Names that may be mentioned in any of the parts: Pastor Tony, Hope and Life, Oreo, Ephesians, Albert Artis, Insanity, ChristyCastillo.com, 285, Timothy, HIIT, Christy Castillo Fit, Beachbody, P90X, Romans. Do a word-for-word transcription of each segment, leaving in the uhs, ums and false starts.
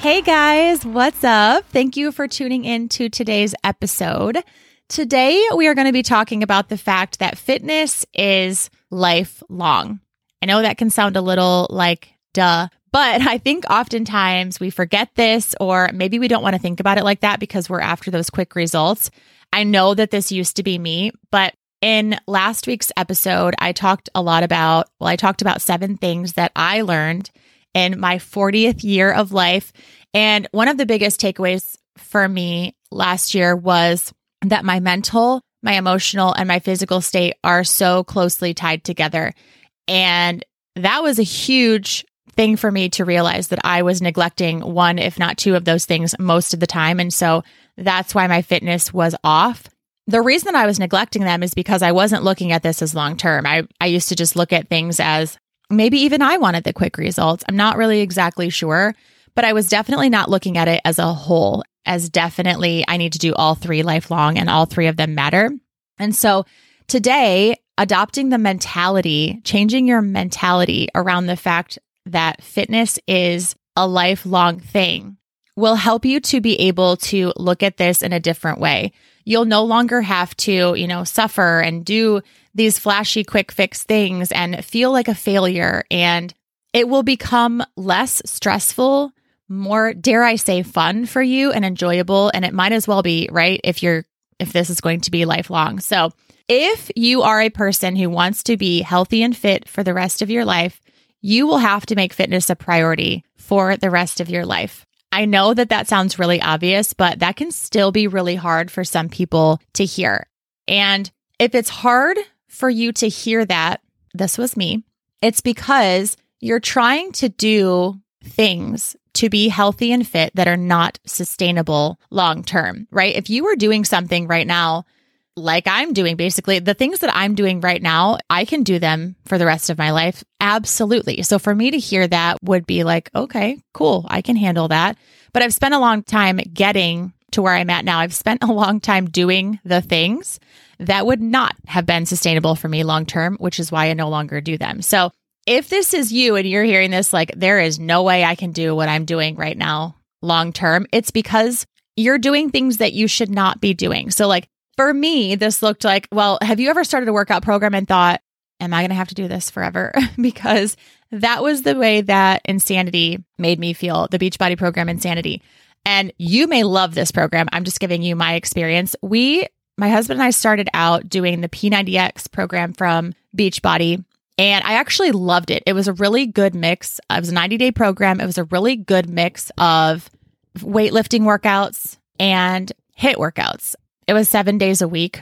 Hey guys, what's up? Thank you for tuning in to today's episode. Today, we are going to be talking about the fact that fitness is lifelong. I know that can sound a little like duh, but I think oftentimes we forget this, or maybe we don't want to think about it like that because we're after those quick results. I know that this used to be me, but in last week's episode, I talked a lot about, well, I talked about seven things that I learned in my fortieth year of life. And one of the biggest takeaways for me last year was that my mental, my emotional, and my physical state are so closely tied together. And that was a huge thing for me to realize that I was neglecting one, if not two of those things most of the time. And so that's why my fitness was off. The reason that I was neglecting them is because I wasn't looking at this as long-term. I, I used to just look at things as, maybe even I wanted the quick results. I'm not really exactly sure, but I was definitely not looking at it as a whole, as definitely I need to do all three lifelong and all three of them matter. And so today, adopting the mentality, changing your mentality around the fact that fitness is a lifelong thing will help you to be able to look at this in a different way. You'll no longer have to, you know, suffer and do these flashy quick fix things and feel like a failure. And it will become less stressful, more, dare I say, fun for you and enjoyable. And it might as well be, right, if you're if this is going to be lifelong. So if you are a person who wants to be healthy and fit for the rest of your life, you will have to make fitness a priority for the rest of your life. I know that that sounds really obvious, but that can still be really hard for some people to hear. And if it's hard for you to hear that, this was me, it's because you're trying to do things to be healthy and fit that are not sustainable long-term, right? If you were doing something right now, like I'm doing, basically, the things that I'm doing right now, I can do them for the rest of my life. Absolutely. So for me to hear that would be like, okay, cool, I can handle that. But I've spent a long time getting to where I'm at now. I've spent a long time doing the things that would not have been sustainable for me long-term, which is why I no longer do them. So if this is you and you're hearing this, like, there is no way I can do what I'm doing right now long-term, it's because you're doing things that you should not be doing. So like, for me, this looked like, well, have you ever started a workout program and thought, am I going to have to do this forever? Because that was the way that Insanity made me feel, the Beachbody program Insanity. And you may love this program. I'm just giving you my experience. We, my husband and I started out doing the P ninety X program from Beachbody, and I actually loved it. It was a really good mix. It was a ninety-day program. It was a really good mix of weightlifting workouts and HIIT workouts. It was seven days a week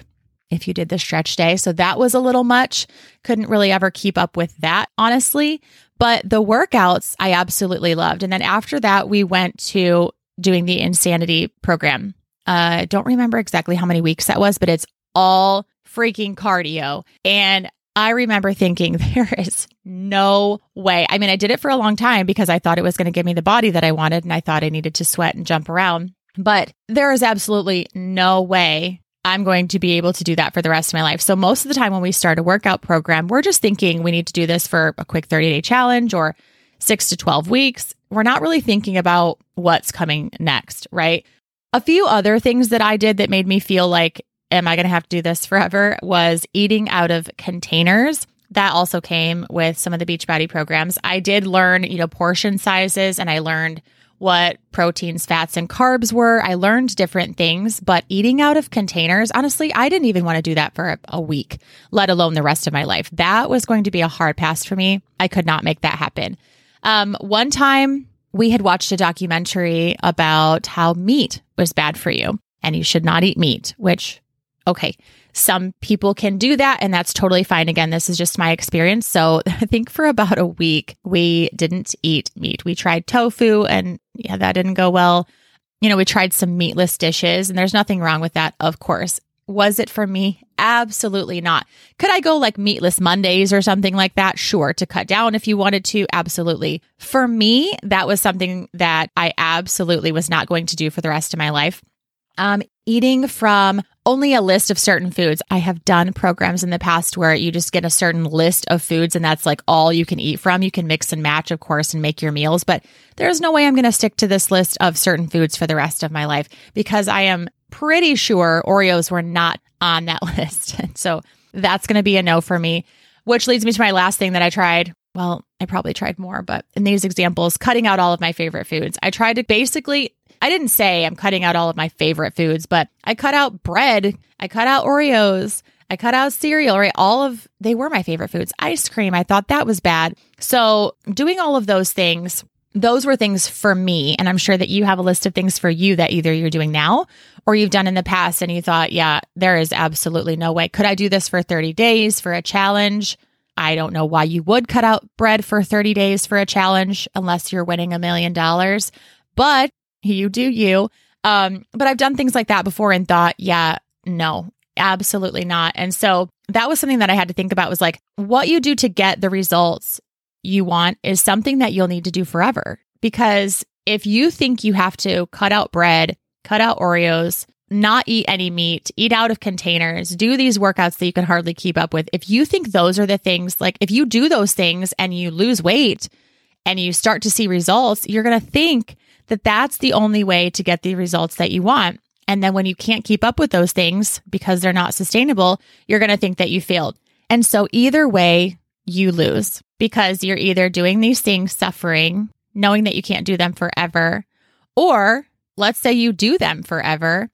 if you did the stretch day. So that was a little much. Couldn't really ever keep up with that, honestly. But the workouts I absolutely loved. And then after that, we went to doing the Insanity program. I uh, don't remember exactly how many weeks that was, but it's all freaking cardio. And I remember thinking, there is no way. I mean, I did it for a long time because I thought it was going to give me the body that I wanted. And I thought I needed to sweat and jump around. But there is absolutely no way I'm going to be able to do that for the rest of my life. So most of the time when we start a workout program, we're just thinking we need to do this for a quick thirty-day challenge or six to twelve weeks. We're not really thinking about what's coming next, right? A few other things that I did that made me feel like, am I going to have to do this forever, was eating out of containers. That also came with some of the Beachbody programs. I did learn, you know, portion sizes, and I learned what proteins, fats, and carbs were. I learned different things, but eating out of containers, honestly, I didn't even want to do that for a, a week, let alone the rest of my life. That was going to be a hard pass for me. I could not make that happen. Um, one time we had watched a documentary about how meat was bad for you and you should not eat meat, which, okay. Some people can do that, and that's totally fine. Again, this is just my experience. So I think for about a week, we didn't eat meat. We tried tofu, and yeah, that didn't go well. You know, we tried some meatless dishes, and there's nothing wrong with that, of course. Was it for me? Absolutely not. Could I go like meatless Mondays or something like that? Sure, to cut down if you wanted to. Absolutely. For me, that was something that I absolutely was not going to do for the rest of my life. Um, eating from only a list of certain foods. I have done programs in the past where you just get a certain list of foods and that's like all you can eat from. You can mix and match, of course, and make your meals, but there's no way I'm going to stick to this list of certain foods for the rest of my life because I am pretty sure Oreos were not on that list. And so that's going to be a no for me, which leads me to my last thing that I tried. Well, I probably tried more, but in these examples, cutting out all of my favorite foods. I tried to basically, I didn't say I'm cutting out all of my favorite foods, but I cut out bread. I cut out Oreos. I cut out cereal, right? All of, they were my favorite foods. Ice cream, I thought that was bad. So doing all of those things, those were things for me. And I'm sure that you have a list of things for you that either you're doing now or you've done in the past and you thought, yeah, there is absolutely no way. Could I do this for thirty days for a challenge? I don't know why you would cut out bread for thirty days for a challenge unless you're winning a million dollars, but you do you. Um, but I've done things like that before and thought, yeah, no, absolutely not. And so that was something that I had to think about was like, what you do to get the results you want is something that you'll need to do forever. Because if you think you have to cut out bread, cut out Oreos, not eat any meat, eat out of containers, do these workouts that you can hardly keep up with. If you think those are the things, like if you do those things and you lose weight and you start to see results, you're going to think that that's the only way to get the results that you want. And then when you can't keep up with those things because they're not sustainable, you're going to think that you failed. And so either way, you lose because you're either doing these things, suffering, knowing that you can't do them forever, or let's say you do them forever,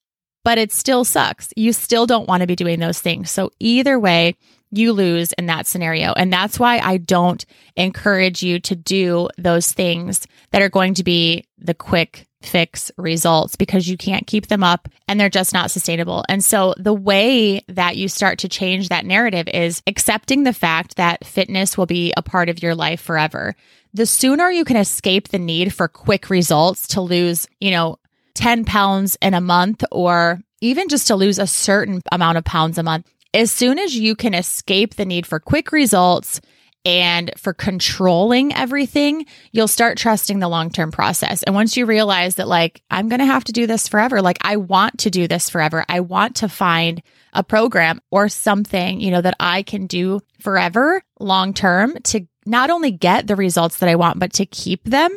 but it still sucks. You still don't want to be doing those things. So either way, you lose in that scenario. And that's why I don't encourage you to do those things that are going to be the quick fix results because you can't keep them up and they're just not sustainable. And so the way that you start to change that narrative is accepting the fact that fitness will be a part of your life forever. The sooner you can escape the need for quick results to lose, you know, ten pounds in a month, or even just to lose a certain amount of pounds a month, as soon as you can escape the need for quick results and for controlling everything, you'll start trusting the long-term process. And once you realize that, like, I'm going to have to do this forever, like, I want to do this forever. I want to find a program or something, you know, that I can do forever, long-term, to not only get the results that I want, but to keep them.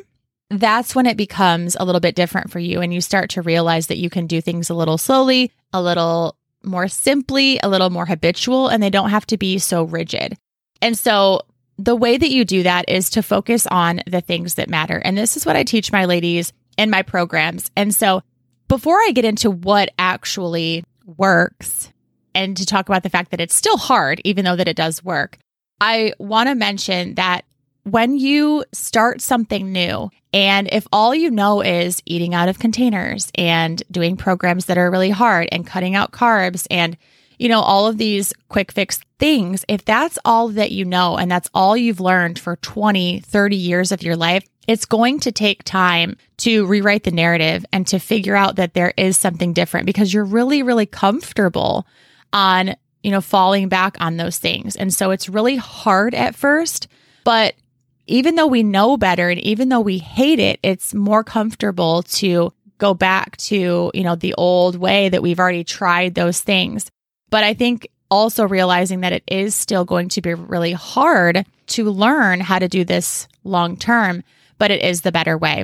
That's when it becomes a little bit different for you. And you start to realize that you can do things a little slowly, a little more simply, a little more habitual, and they don't have to be so rigid. And so the way that you do that is to focus on the things that matter. And this is what I teach my ladies in my programs. And so before I get into what actually works and to talk about the fact that it's still hard, even though that it does work, I want to mention that when you start something new, and if all you know is eating out of containers and doing programs that are really hard and cutting out carbs and, you know, all of these quick fix things, if that's all that you know and that's all you've learned for twenty, thirty years of your life, it's going to take time to rewrite the narrative and to figure out that there is something different because you're really, really comfortable on, you know, falling back on those things. And so it's really hard at first, but even though we know better and even though we hate it, it's more comfortable to go back to, you know, the old way that we've already tried those things. But I think also realizing that it is still going to be really hard to learn how to do this long term, but it is the better way.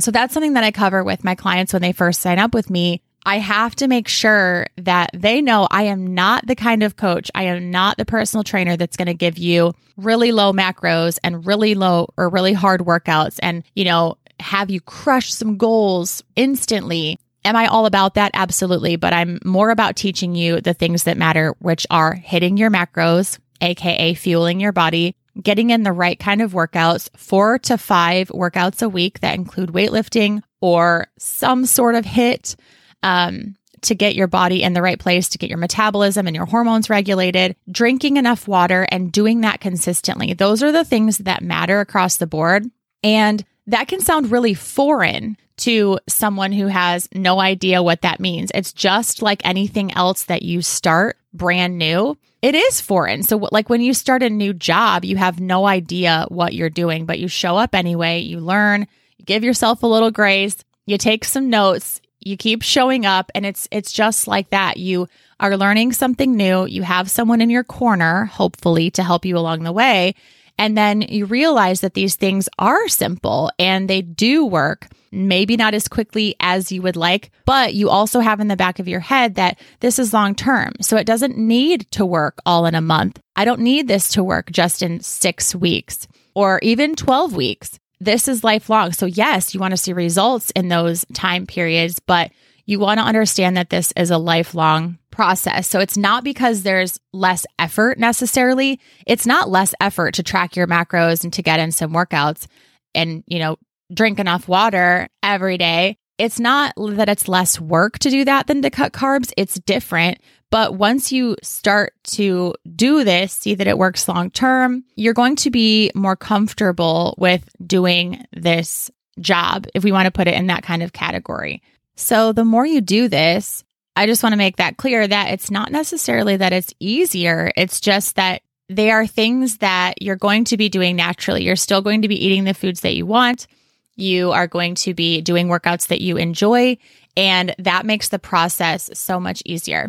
So that's something that I cover with my clients when they first sign up with me. I have to make sure that they know I am not the kind of coach, I am not the personal trainer that's going to give you really low macros and really low or really hard workouts and, you know, have you crush some goals instantly. Am I all about that? Absolutely. But I'm more about teaching you the things that matter, which are hitting your macros, aka fueling your body, getting in the right kind of workouts, four to five workouts a week that include weightlifting or some sort of HIIT. Um, to get your body in the right place, to get your metabolism and your hormones regulated, drinking enough water and doing that consistently. Those are the things that matter across the board. And that can sound really foreign to someone who has no idea what that means. It's just like anything else that you start brand new. It is foreign. So like when you start a new job, you have no idea what you're doing, but you show up anyway, you learn, you give yourself a little grace, you take some notes, you keep showing up, and it's it's just like that. You are learning something new, you have someone in your corner, hopefully, to help you along the way. And then you realize that these things are simple and they do work, maybe not as quickly as you would like, but you also have in the back of your head that this is long term. So it doesn't need to work all in a month. I don't need this to work just in six weeks or even twelve weeks. This is lifelong. So yes, you want to see results in those time periods, but you want to understand that this is a lifelong process. So it's not because there's less effort necessarily. It's not less effort to track your macros and to get in some workouts and, you know, drink enough water every day. It's not that it's less work to do that than to cut carbs. It's different. But once you start to do this, see that it works long term, you're going to be more comfortable with doing this job, if we want to put it in that kind of category. So the more you do this, I just want to make that clear that it's not necessarily that it's easier. It's just that they are things that you're going to be doing naturally. You're still going to be eating the foods that you want. You are going to be doing workouts that you enjoy, and that makes the process so much easier.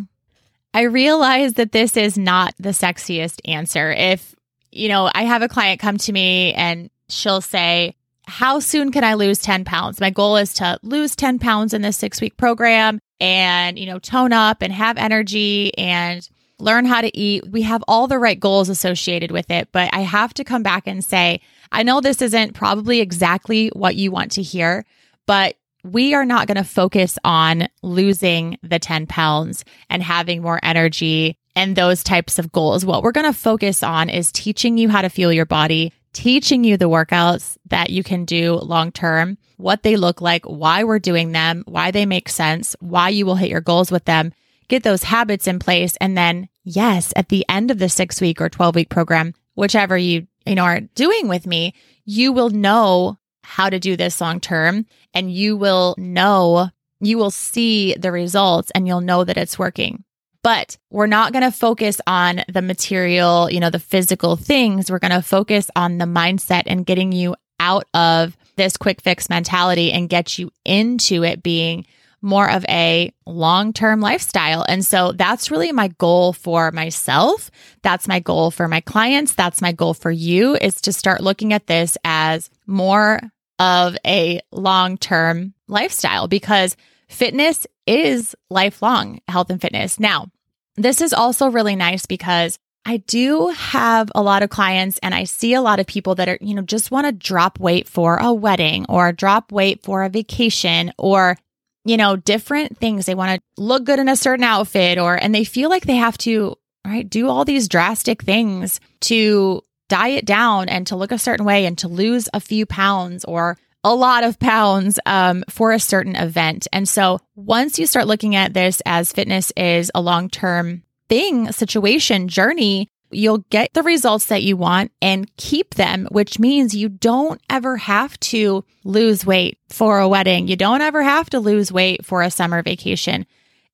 I realize that this is not the sexiest answer. If, you know, I have a client come to me and she'll say, how soon can I lose ten pounds? My goal is to lose ten pounds in this six-week program and, you know, tone up and have energy and learn how to eat. We have all the right goals associated with it, but I have to come back and say, I know this isn't probably exactly what you want to hear, but we are not going to focus on losing the ten pounds and having more energy and those types of goals. What we're going to focus on is teaching you how to fuel your body, teaching you the workouts that you can do long-term, what they look like, why we're doing them, why they make sense, why you will hit your goals with them, get those habits in place. And then, yes, at the end of the six-week or twelve-week program, whichever you, you know, are doing with me, you will know how to do this long-term and you will know, you will see the results and you'll know that it's working. But we're not going to focus on the material, you know, the physical things. We're going to focus on the mindset and getting you out of this quick fix mentality and get you into it being more of a long-term lifestyle. And so that's really my goal for myself. That's my goal for my clients. That's my goal for you, is to start looking at this as more of a long-term lifestyle, because fitness is lifelong, health and fitness. Now, this is also really nice because I do have a lot of clients and I see a lot of people that are, you know, just want to drop weight for a wedding or drop weight for a vacation or, you know, different things. They want to look good in a certain outfit or, and they feel like they have to, right, do all these drastic things to diet down and to look a certain way and to lose a few pounds or a lot of pounds um, for a certain event. And so once you start looking at this as fitness is a long-term thing, situation, journey, you'll get the results that you want and keep them, which means you don't ever have to lose weight for a wedding. You don't ever have to lose weight for a summer vacation.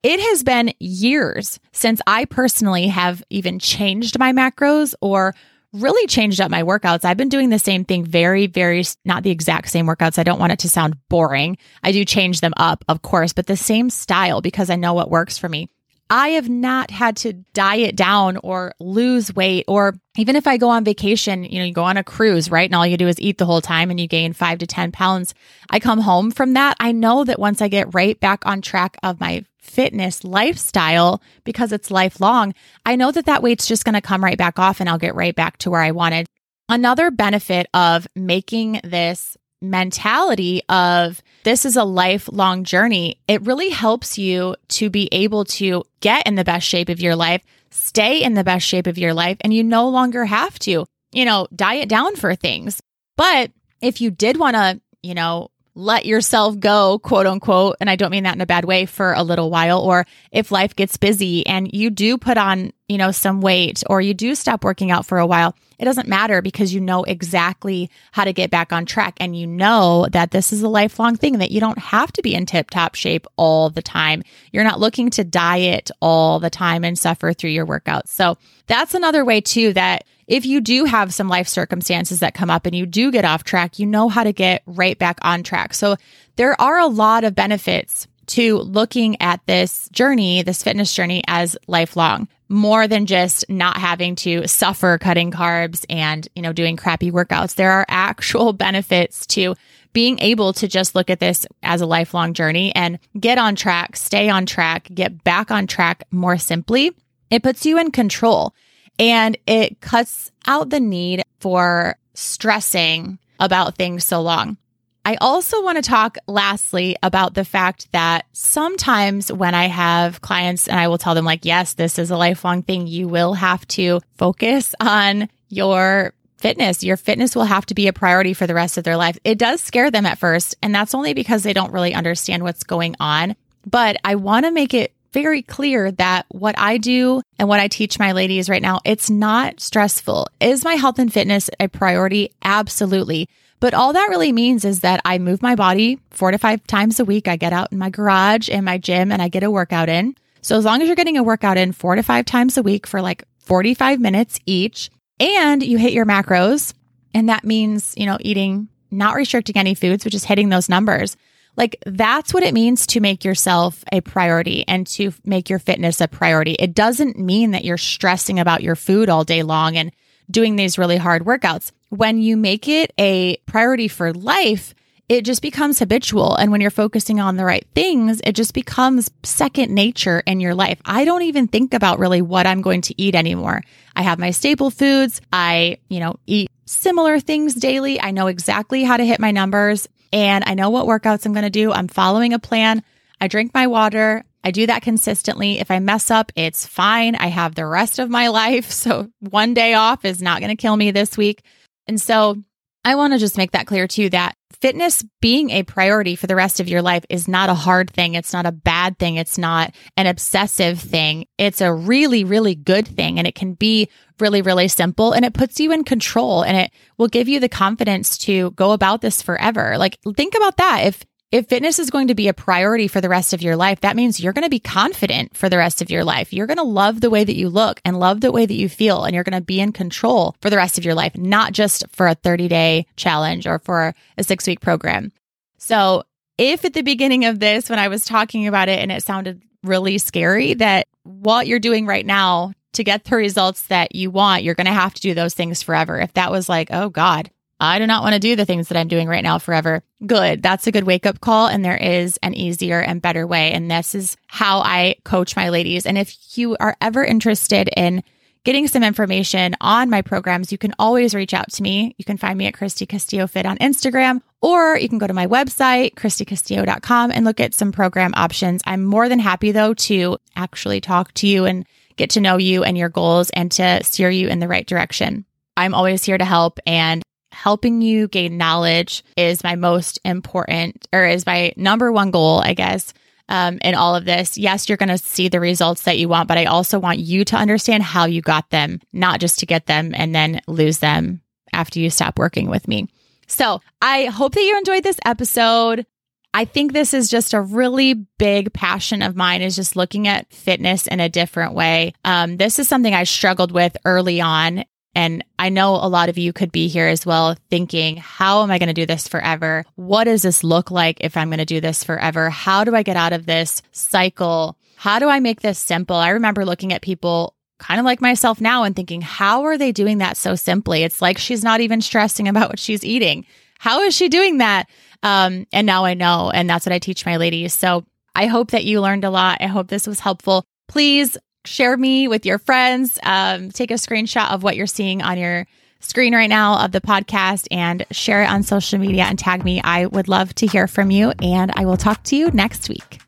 It has been years since I personally have even changed my macros or really changed up my workouts. I've been doing the same thing, very, very, not the exact same workouts. I don't want it to sound boring. I do change them up, of course, but the same style because I know what works for me. I have not had to diet down or lose weight, or even if I go on vacation, you know, you go on a cruise, right? And all you do is eat the whole time and you gain five to ten pounds. I come home from that. I know that once I get right back on track of my fitness lifestyle, because it's lifelong, I know that that weight's just going to come right back off and I'll get right back to where I wanted. Another benefit of making this mentality of this is a lifelong journey, it really helps you to be able to get in the best shape of your life, stay in the best shape of your life, and you no longer have to, you know, diet down for things. But if you did want to, you know, let yourself go, quote unquote, and I don't mean that in a bad way, for a little while, or if life gets busy and you do put on, you know, some weight, or you do stop working out for a while, it doesn't matter because you know exactly how to get back on track. And you know that this is a lifelong thing, that you don't have to be in tip-top shape all the time. You're not looking to diet all the time and suffer through your workouts. So that's another way too, that if you do have some life circumstances that come up and you do get off track, you know how to get right back on track. So there are a lot of benefits to looking at this journey, this fitness journey, as lifelong, more than just not having to suffer cutting carbs and, you know, doing crappy workouts. There are actual benefits to being able to just look at this as a lifelong journey and get on track, stay on track, get back on track more simply. It puts you in control. And it cuts out the need for stressing about things so long. I also want to talk lastly about the fact that sometimes when I have clients and I will tell them, like, yes, this is a lifelong thing, you will have to focus on your fitness. Your fitness will have to be a priority for the rest of their life. It does scare them at first, and that's only because they don't really understand what's going on. But I want to make it very clear that what I do and what I teach my ladies right now, it's not stressful. Is my health and fitness a priority? Absolutely. But all that really means is that I move my body four to five times a week. I get out in my garage and my gym and I get a workout in. So as long as you're getting a workout in four to five times a week for like forty-five minutes each, and you hit your macros, and that means, you know, eating, not restricting any foods, but just hitting those numbers. Like, that's what it means to make yourself a priority and to make your fitness a priority. It doesn't mean that you're stressing about your food all day long and doing these really hard workouts. When you make it a priority for life, it just becomes habitual. And when you're focusing on the right things, it just becomes second nature in your life. I don't even think about really what I'm going to eat anymore. I have my staple foods. I, you know, eat similar things daily. I know exactly how to hit my numbers. And I know what workouts I'm going to do. I'm following a plan. I drink my water. I do that consistently. If I mess up, it's fine. I have the rest of my life. So one day off is not going to kill me this week. And so I want to just make that clear too, that fitness being a priority for the rest of your life is not a hard thing. It's not a bad thing. It's not an obsessive thing. It's a really, really good thing. And it can be really, really simple. And it puts you in control. And it will give you the confidence to go about this forever. Like, think about that. If If fitness is going to be a priority for the rest of your life, that means you're going to be confident for the rest of your life. You're going to love the way that you look and love the way that you feel, and you're going to be in control for the rest of your life, not just for a thirty-day challenge or for a six-week program. So if at the beginning of this, when I was talking about it and it sounded really scary, that what you're doing right now to get the results that you want, you're going to have to do those things forever. If that was like, oh God, I do not want to do the things that I'm doing right now forever. Good. That's a good wake-up call. And there is an easier and better way. And this is how I coach my ladies. And if you are ever interested in getting some information on my programs, you can always reach out to me. You can find me at Christy Castillo Fit on Instagram, or you can go to my website, Christy Castillo dot com, and look at some program options. I'm more than happy though to actually talk to you and get to know you and your goals and to steer you in the right direction. I'm always here to help, and helping you gain knowledge is my most important, or is my number one goal, I guess, um, in all of this. Yes, you're going to see the results that you want, but I also want you to understand how you got them, not just to get them and then lose them after you stop working with me. So I hope that you enjoyed this episode. I think this is just a really big passion of mine, is just looking at fitness in a different way. Um, this is something I struggled with early on. And I know a lot of you could be here as well thinking, how am I going to do this forever? What does this look like if I'm going to do this forever? How do I get out of this cycle? How do I make this simple? I remember looking at people kind of like myself now and thinking, how are they doing that so simply? It's like she's not even stressing about what she's eating. How is she doing that? Um, and now I know, and that's what I teach my ladies. So I hope that you learned a lot. I hope this was helpful. Please share me with your friends. Um, take a screenshot of what you're seeing on your screen right now of the podcast and share it on social media and tag me. I would love to hear from you, and I will talk to you next week.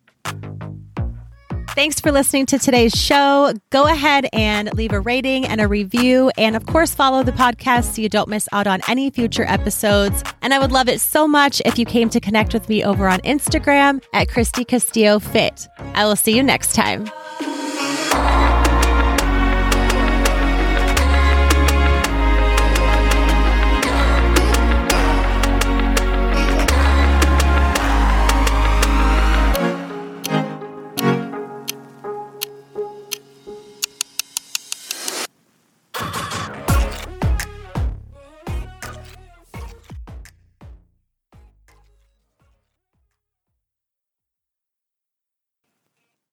Thanks for listening to today's show. Go ahead and leave a rating and a review. And of course, follow the podcast so you don't miss out on any future episodes. And I would love it so much if you came to connect with me over on Instagram at Christy Castillo Fit. I will see you next time.